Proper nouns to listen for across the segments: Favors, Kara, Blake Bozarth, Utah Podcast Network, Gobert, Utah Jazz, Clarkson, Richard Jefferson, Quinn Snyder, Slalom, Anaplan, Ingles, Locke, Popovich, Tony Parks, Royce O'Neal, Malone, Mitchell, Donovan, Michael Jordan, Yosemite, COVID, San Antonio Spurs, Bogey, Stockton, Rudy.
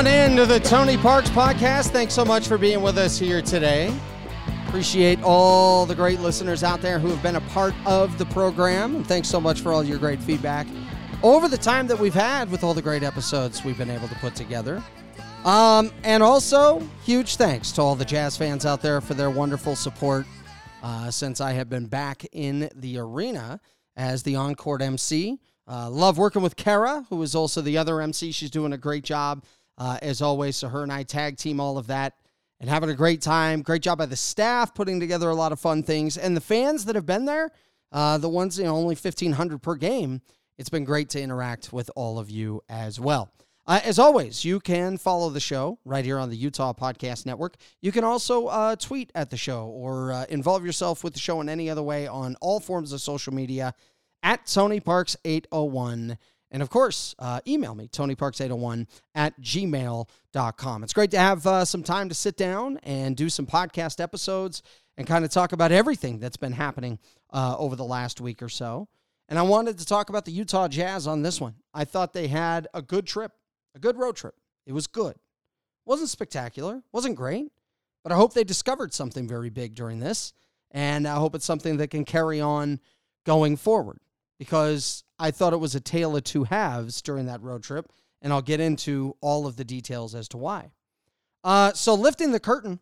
on into the Tony Parks podcast. Thanks so much for being with us here today. Appreciate all the great listeners out there who have been a part of the program. And thanks so much for all your great feedback over the time that we've had with all the great episodes we've been able to put together. And also, huge thanks to all the Jazz fans out there for their wonderful support since I have been back in the arena as the on-court MC. Love working with Kara, who is also the other MC. She's doing a great job, as always. So her and I tag team all of that and having a great time. Great job by the staff, putting together a lot of fun things. And the fans that have been there, the ones, only 1,500 per game, it's been great to interact with all of you as well. As always, you can follow the show right here on the Utah Podcast Network. You can also tweet at the show or involve yourself with the show in any other way on all forms of social media at TonyParks801. And, of course, email me, tonyparks801@gmail.com. It's great to have some time to sit down and do some podcast episodes and kind of talk about everything that's been happening over the last week or so. And I wanted to talk about the Utah Jazz on this one. I thought they had a good trip, a good road trip. It was good. Wasn't spectacular. Wasn't great. But I hope they discovered something very big during this. And I hope it's something that can carry on going forward. Because I thought it was a tale of two halves during that road trip. And I'll get into all of the details as to why. So lifting the curtain,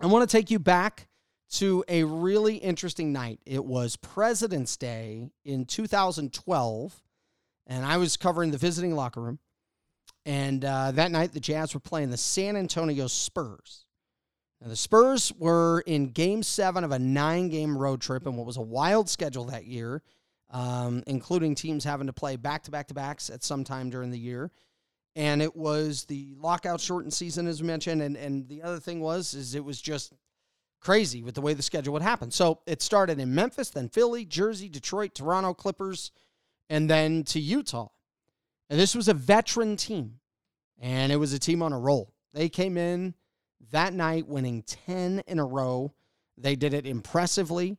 I want to take you back to a really interesting night. It was President's Day in 2012, and I was covering the visiting locker room. And that night, the Jazz were playing the San Antonio Spurs. Now, the Spurs were in Game 7 of a 9-game road trip in what was a wild schedule that year, including teams having to play back-to-back-to-backs at some time during the year. And it was the lockout shortened season, as we mentioned, and the other thing was it was just crazy with the way the schedule would happen. So it started in Memphis, then Philly, Jersey, Detroit, Toronto, Clippers, and then to Utah. And this was a veteran team, and it was a team on a roll. They came in that night winning 10 in a row. They did it impressively,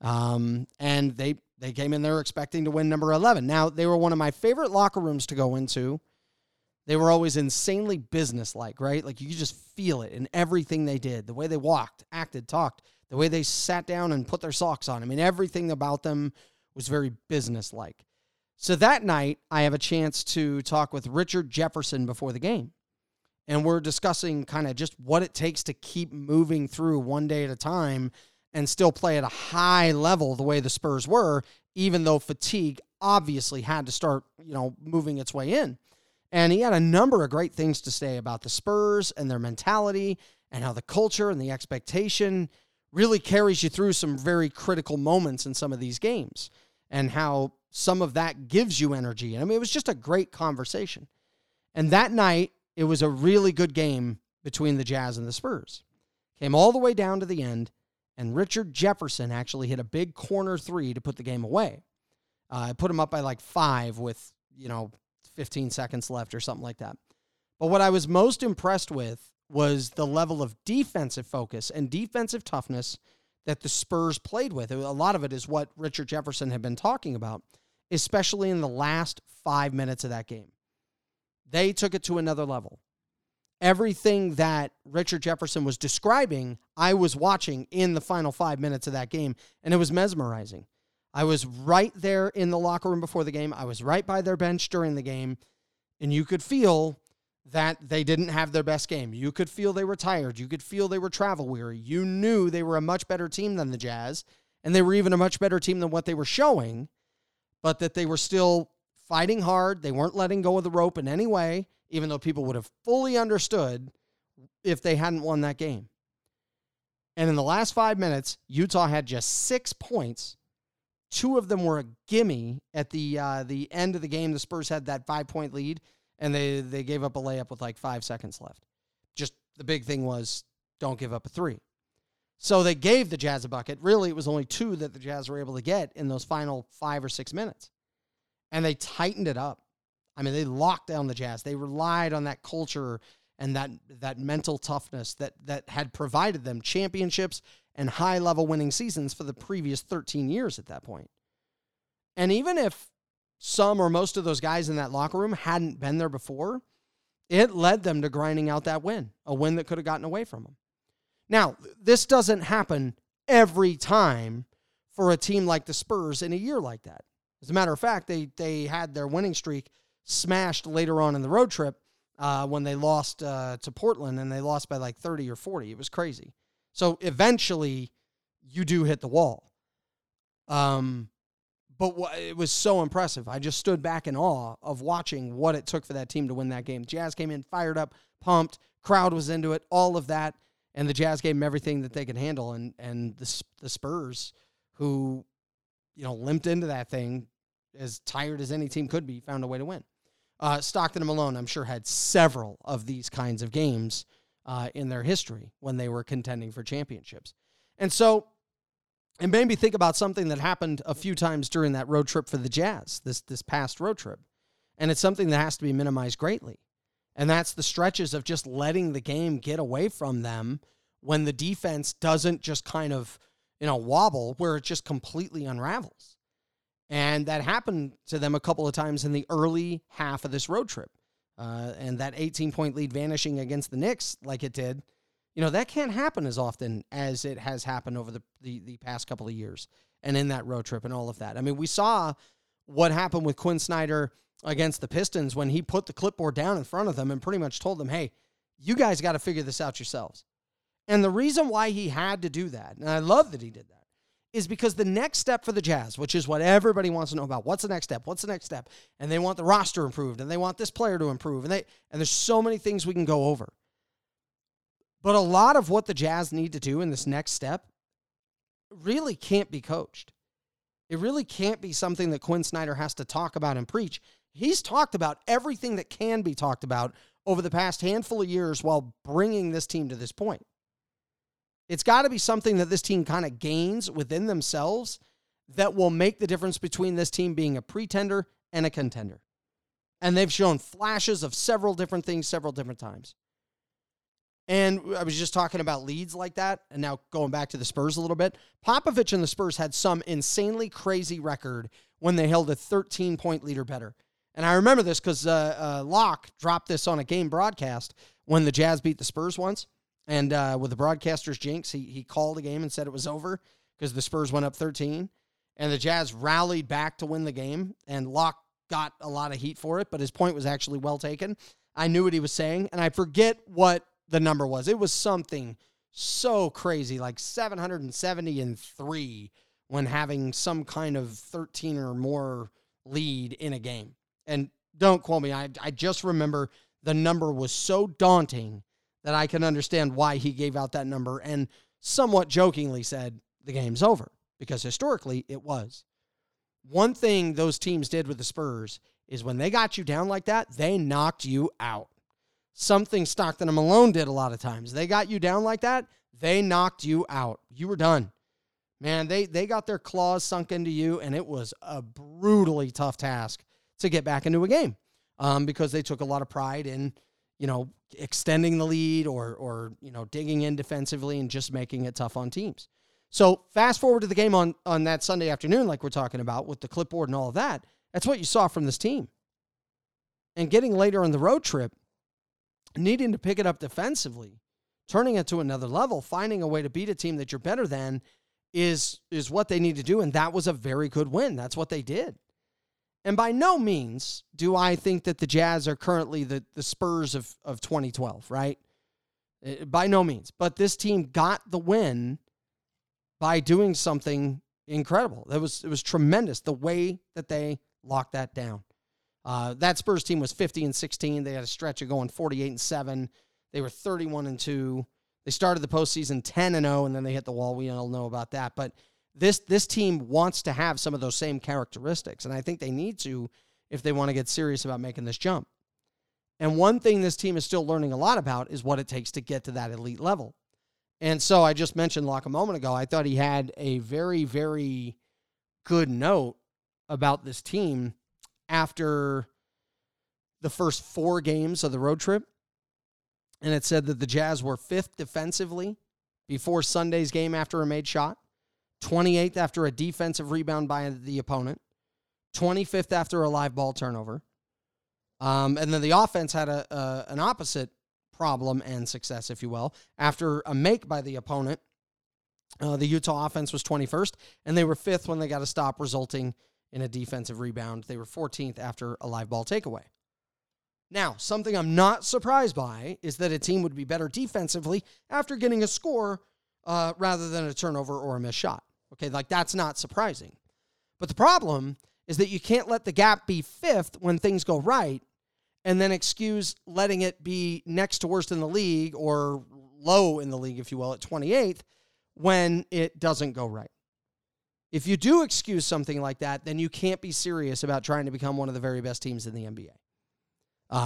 and they came in there expecting to win number 11. Now, they were one of my favorite locker rooms to go into. They were always insanely businesslike, right? Like, you could just feel it in everything they did. The way they walked, acted, talked. The way they sat down and put their socks on. I mean, everything about them was very businesslike. So that night, I have a chance to talk with Richard Jefferson before the game. And we're discussing kind of just what it takes to keep moving through one day at a time and still play at a high level the way the Spurs were, even though fatigue obviously had to start, moving its way in. And he had a number of great things to say about the Spurs and their mentality and how the culture and the expectation really carries you through some very critical moments in some of these games and how some of that gives you energy. And I mean, it was just a great conversation. And that night, it was a really good game between the Jazz and the Spurs. Came all the way down to the end, and Richard Jefferson actually hit a big corner three to put the game away. I put him up by like 5 with, 15 seconds left or something like that. But what I was most impressed with was the level of defensive focus and defensive toughness that the Spurs played with. A lot of it is what Richard Jefferson had been talking about, especially in the last 5 minutes of that game. They took it to another level. Everything that Richard Jefferson was describing, I was watching in the final 5 minutes of that game, and it was mesmerizing. I was right there in the locker room before the game. I was right by their bench during the game. And you could feel that they didn't have their best game. You could feel they were tired. You could feel they were travel weary. You knew they were a much better team than the Jazz. And they were even a much better team than what they were showing. But that they were still fighting hard. They weren't letting go of the rope in any way, even though people would have fully understood if they hadn't won that game. And in the last 5 minutes, Utah had just 6 points. 2 of them were a gimme at the end of the game. The Spurs had that 5-point lead, and they gave up a layup with like 5 seconds left. Just the big thing was don't give up a 3. So they gave the Jazz a bucket. Really, it was only 2 that the Jazz were able to get in those final 5 or 6 minutes. And they tightened it up. I mean, they locked down the Jazz. They relied on that culture and that mental toughness that had provided them championships and high-level winning seasons for the previous 13 years at that point. And even if some or most of those guys in that locker room hadn't been there before, It led them to grinding out that win, a win that could have gotten away from them. Now, this doesn't happen every time for a team like the Spurs in a year like that. As a matter of fact, they had their winning streak smashed later on in the road trip when they lost to Portland, and they lost by like 30 or 40. It was crazy. So eventually, you do hit the wall. But it was so impressive. I just stood back in awe of watching what it took for that team to win that game. Jazz came in fired up, pumped, crowd was into it, all of that, and the Jazz gave them everything that they could handle. And the Spurs, who, you know, limped into that thing as tired as any team could be, found a way to win. Stockton and Malone, I'm sure, had several of these kinds of games in their history when they were contending for championships. And so it made me think about something that happened a few times during that road trip for the Jazz, this past road trip. And it's something that has to be minimized greatly. And that's the stretches of just letting the game get away from them when the defense doesn't just kind of, you know, wobble, where it just completely unravels. And that happened to them a couple of times in the early half of this road trip. And that 18-point lead vanishing against the Knicks like it did, you know, that can't happen as often as it has happened over the past couple of years and in that road trip and all of that. I mean, we saw what happened with Quinn Snyder against the Pistons when he put the clipboard down in front of them and pretty much told them, hey, you guys got to figure this out yourselves. And the reason why he had to do that, and I love that he did that, is because the next step for the Jazz, which is what everybody wants to know about, what's the next step? What's the next step? And they want the roster improved, and they want this player to improve, and there's so many things we can go over. But a lot of what the Jazz need to do in this next step really can't be coached. It really can't be something that Quinn Snyder has to talk about and preach. He's talked about everything that can be talked about over the past handful of years while bringing this team to this point. It's got to be something that this team kind of gains within themselves that will make the difference between this team being a pretender and a contender. And they've shown flashes of several different things several different times. And I was just talking about leads like that, and now going back to the Spurs a little bit. Popovich and the Spurs had some insanely crazy record when they held a 13-point lead or better. And I remember this because Locke dropped this on a game broadcast when the Jazz beat the Spurs once. And with the broadcaster's jinx, he called the game and said it was over because the Spurs went up 13. And the Jazz rallied back to win the game, and Locke got a lot of heat for it, but his point was actually well taken. I knew what he was saying, and I forget what the number was. It was something so crazy, like 773 when having some kind of 13 or more lead in a game. And don't quote me. I just remember the number was so daunting that I can understand why he gave out that number and somewhat jokingly said the game's over, because historically it was. One thing those teams did with the Spurs is when they got you down like that, they knocked you out. Something Stockton and Malone did a lot of times. They got you down like that, they knocked you out. You were done. Man, they got their claws sunk into you, and it was a brutally tough task to get back into a game because they took a lot of pride in, you know, extending the lead or you know, digging in defensively and just making it tough on teams. So fast forward to the game on that Sunday afternoon, like we're talking about, with the clipboard and all of that. That's what you saw from this team. And getting later on the road trip, needing to pick it up defensively, turning it to another level, finding a way to beat a team that you're better than is what they need to do, and that was a very good win. That's what they did. And by no means do I think that the Jazz are currently the Spurs of 2012, right? By no means. But this team got the win by doing something incredible. It was tremendous, the way that they locked that down. That Spurs team was 50-16. They had a stretch of going 48-7. They were 31-2. They started the postseason 10-0, and then they hit the wall. We all know about that. But this team wants to have some of those same characteristics, and I think they need to if they want to get serious about making this jump. And one thing this team is still learning a lot about is what it takes to get to that elite level. And so I just mentioned Locke a moment ago. I thought he had a very, very good note about this team after the first four games of the road trip. And it said that the Jazz were fifth defensively before Sunday's game after a made shot, 28th after a defensive rebound by the opponent, 25th after a live ball turnover, And then the offense had an opposite problem and success, if you will. After a make by the opponent, the Utah offense was 21st, and they were 5th when they got a stop, resulting in a defensive rebound. They were 14th after a live ball takeaway. Now, something I'm not surprised by is that a team would be better defensively after getting a score rather than a turnover or a missed shot. Okay, like that's not surprising. But the problem is that you can't let the gap be 5th when things go right and then excuse letting it be next to worst in the league or low in the league, if you will, at 28th when it doesn't go right. If you do excuse something like that, then you can't be serious about trying to become one of the very best teams in the NBA.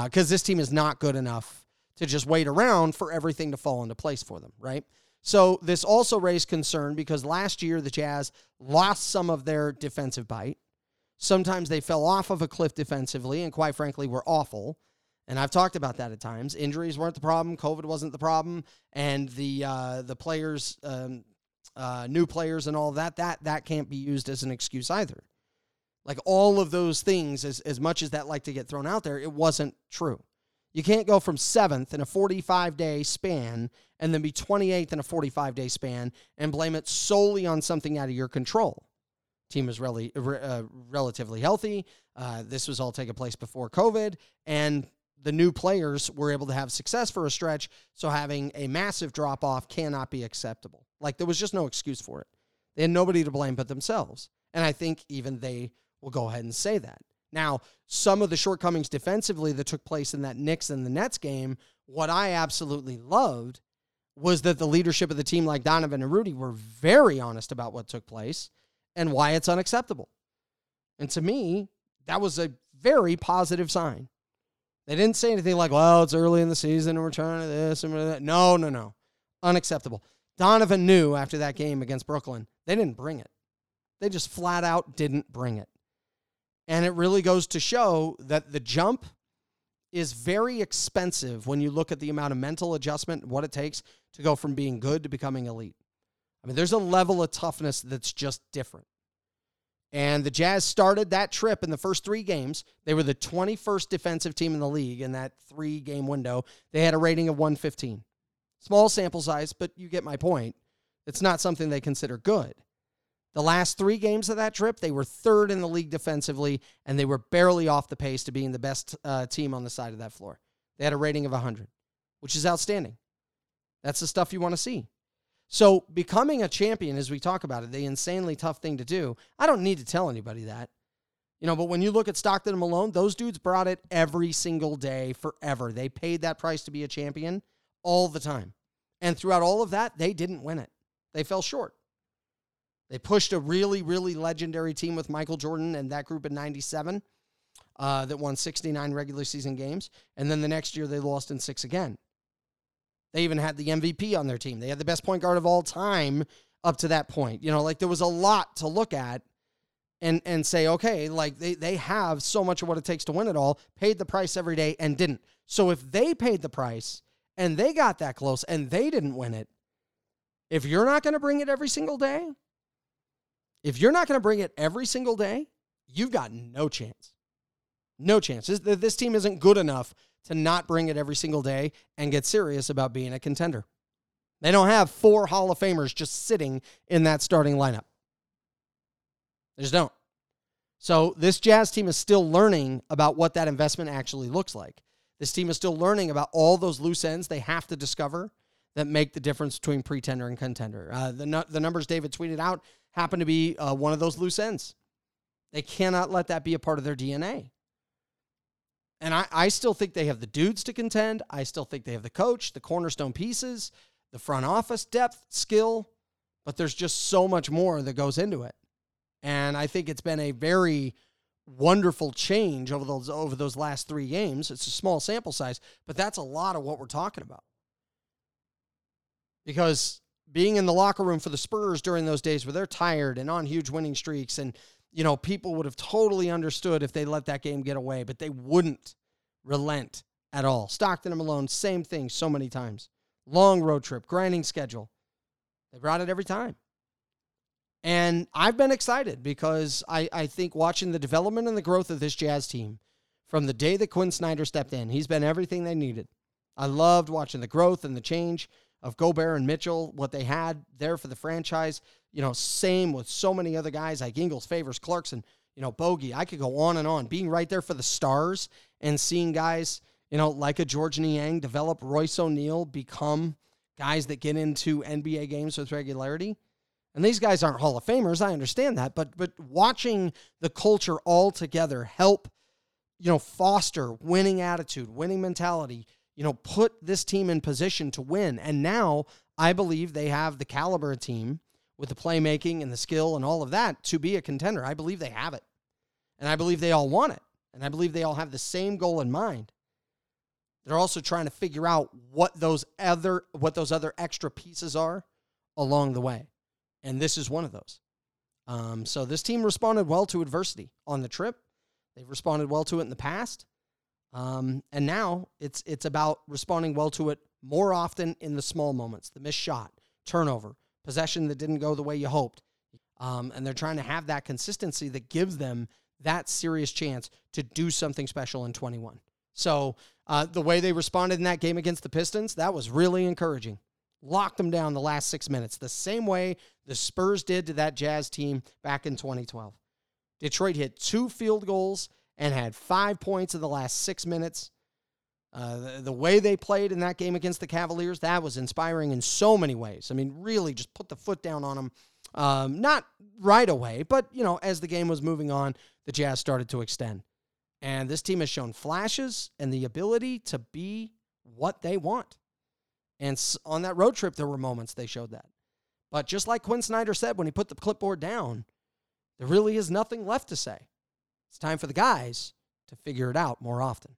Because this team is not good enough to just wait around for everything to fall into place for them, right? So this also raised concern because last year the Jazz lost some of their defensive bite. Sometimes they fell off of a cliff defensively and, quite frankly, were awful. And I've talked about that at times. Injuries weren't the problem. COVID wasn't the problem. And the players, new players and all that can't be used as an excuse either. Like all of those things, as much as that like to get thrown out there, it wasn't true. You can't go from 7th in a 45-day span and then be 28th in a 45-day span and blame it solely on something out of your control. Team is really relatively healthy. This was all taking place before COVID, and the new players were able to have success for a stretch, so having a massive drop-off cannot be acceptable. Like, there was just no excuse for it. They had nobody to blame but themselves, and I think even they will go ahead and say that. Now, some of the shortcomings defensively that took place in that Knicks and the Nets game, what I absolutely loved was that the leadership of the team, like Donovan and Rudy, were very honest about what took place and why it's unacceptable. And to me, that was a very positive sign. They didn't say anything like, well, it's early in the season and we're trying to this and we're that. No. Unacceptable. Donovan knew after that game against Brooklyn, they didn't bring it. They just flat out didn't bring it. And it really goes to show that the jump is very expensive when you look at the amount of mental adjustment, what it takes to go from being good to becoming elite. I mean, there's a level of toughness that's just different. And the Jazz started that trip in the first 3 games. They were the 21st defensive team in the league in that 3-game window. They had a rating of 115. Small sample size, but you get my point. It's not something they consider good. The last 3 games of that trip, they were 3rd in the league defensively, and they were barely off the pace to being the best team on the side of that floor. They had a rating of 100, which is outstanding. That's the stuff you want to see. So becoming a champion, as we talk about it, the insanely tough thing to do, I don't need to tell anybody that. You know, but when you look at Stockton and Malone, those dudes brought it every single day forever. They paid that price to be a champion all the time. And throughout all of that, they didn't win it. They fell short. They pushed a really, really legendary team with Michael Jordan and that group in 97 that won 69 regular season games. And then the next year they lost in 6 again. They even had the MVP on their team. They had the best point guard of all time up to that point. You know, like there was a lot to look at and say, okay, like they have so much of what it takes to win it all, paid the price every day and didn't. So if they paid the price and they got that close and they didn't win it, if you're not going to bring it every single day, you've got no chance. No chance. This team isn't good enough to not bring it every single day and get serious about being a contender. They don't have 4 Hall of Famers just sitting in that starting lineup. They just don't. So this Jazz team is still learning about what that investment actually looks like. This team is still learning about all those loose ends they have to discover that make the difference between pretender and contender. The numbers David tweeted out happen to be one of those loose ends. They cannot let that be a part of their DNA. And I still think they have the dudes to contend. I still think they have the coach, the cornerstone pieces, the front office depth, skill. But there's just so much more that goes into it. And I think it's been a very wonderful change over those last 3 games. It's a small sample size, but that's a lot of what we're talking about. Because being in the locker room for the Spurs during those days where they're tired and on huge winning streaks and you know, people would have totally understood if they let that game get away, but they wouldn't relent at all. Stockton and Malone, same thing so many times. Long road trip, grinding schedule. They brought it every time. And I've been excited because I think watching the development and the growth of this Jazz team From the day that Quinn Snyder stepped in, he's been everything they needed. I loved watching the growth and the change of Gobert and Mitchell, what they had there for the franchise. You know, same with so many other guys like Ingles, Favors, Clarkson, you know, Bogey. I could go on and on. Being right there for the stars and seeing guys, you know, like a George Niang develop, Royce O'Neal become guys that get into NBA games with regularity. And these guys aren't Hall of Famers. I understand that. But watching the culture all together help, you know, foster winning attitude, winning mentality, you know, put this team in position to win. And now I believe they have the caliber team with the playmaking and the skill and all of that to be a contender. I believe they have it. And I believe they all want it. And I believe they all have the same goal in mind. They're also trying to figure out what those other extra pieces are along the way. And this is one of those. So this team responded well to adversity on the trip. They've responded well to it in the past. And now it's about responding well to it more often in the small moments, the missed shot, turnover, possession that didn't go the way you hoped. And they're trying to have that consistency that gives them that serious chance to do something special in 21. So the way they responded in that game against the Pistons, that was really encouraging. Locked them down the last 6 minutes, the same way the Spurs did to that Jazz team back in 2012. Detroit hit 2 field goals and had 5 points in the last 6 minutes. The way they played in that game against the Cavaliers, that was inspiring in so many ways. I mean, really just put the foot down on them. Not right away, but, you know, as the game was moving on, the Jazz started to extend. And this team has shown flashes and the ability to be what they want. And on that road trip, there were moments they showed that. But just like Quinn Snyder said when he put the clipboard down, there really is nothing left to say. It's time for the guys to figure it out more often.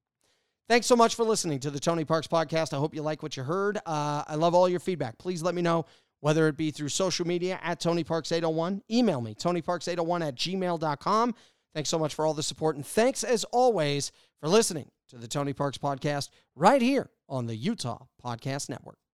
Thanks so much for listening to the Tony Parks Podcast. I hope you like what you heard. I love all your feedback. Please let me know, whether it be through social media at TonyParks801. Email me, TonyParks801@gmail.com. Thanks so much for all the support. And thanks, as always, for listening to the Tony Parks Podcast right here on the Utah Podcast Network.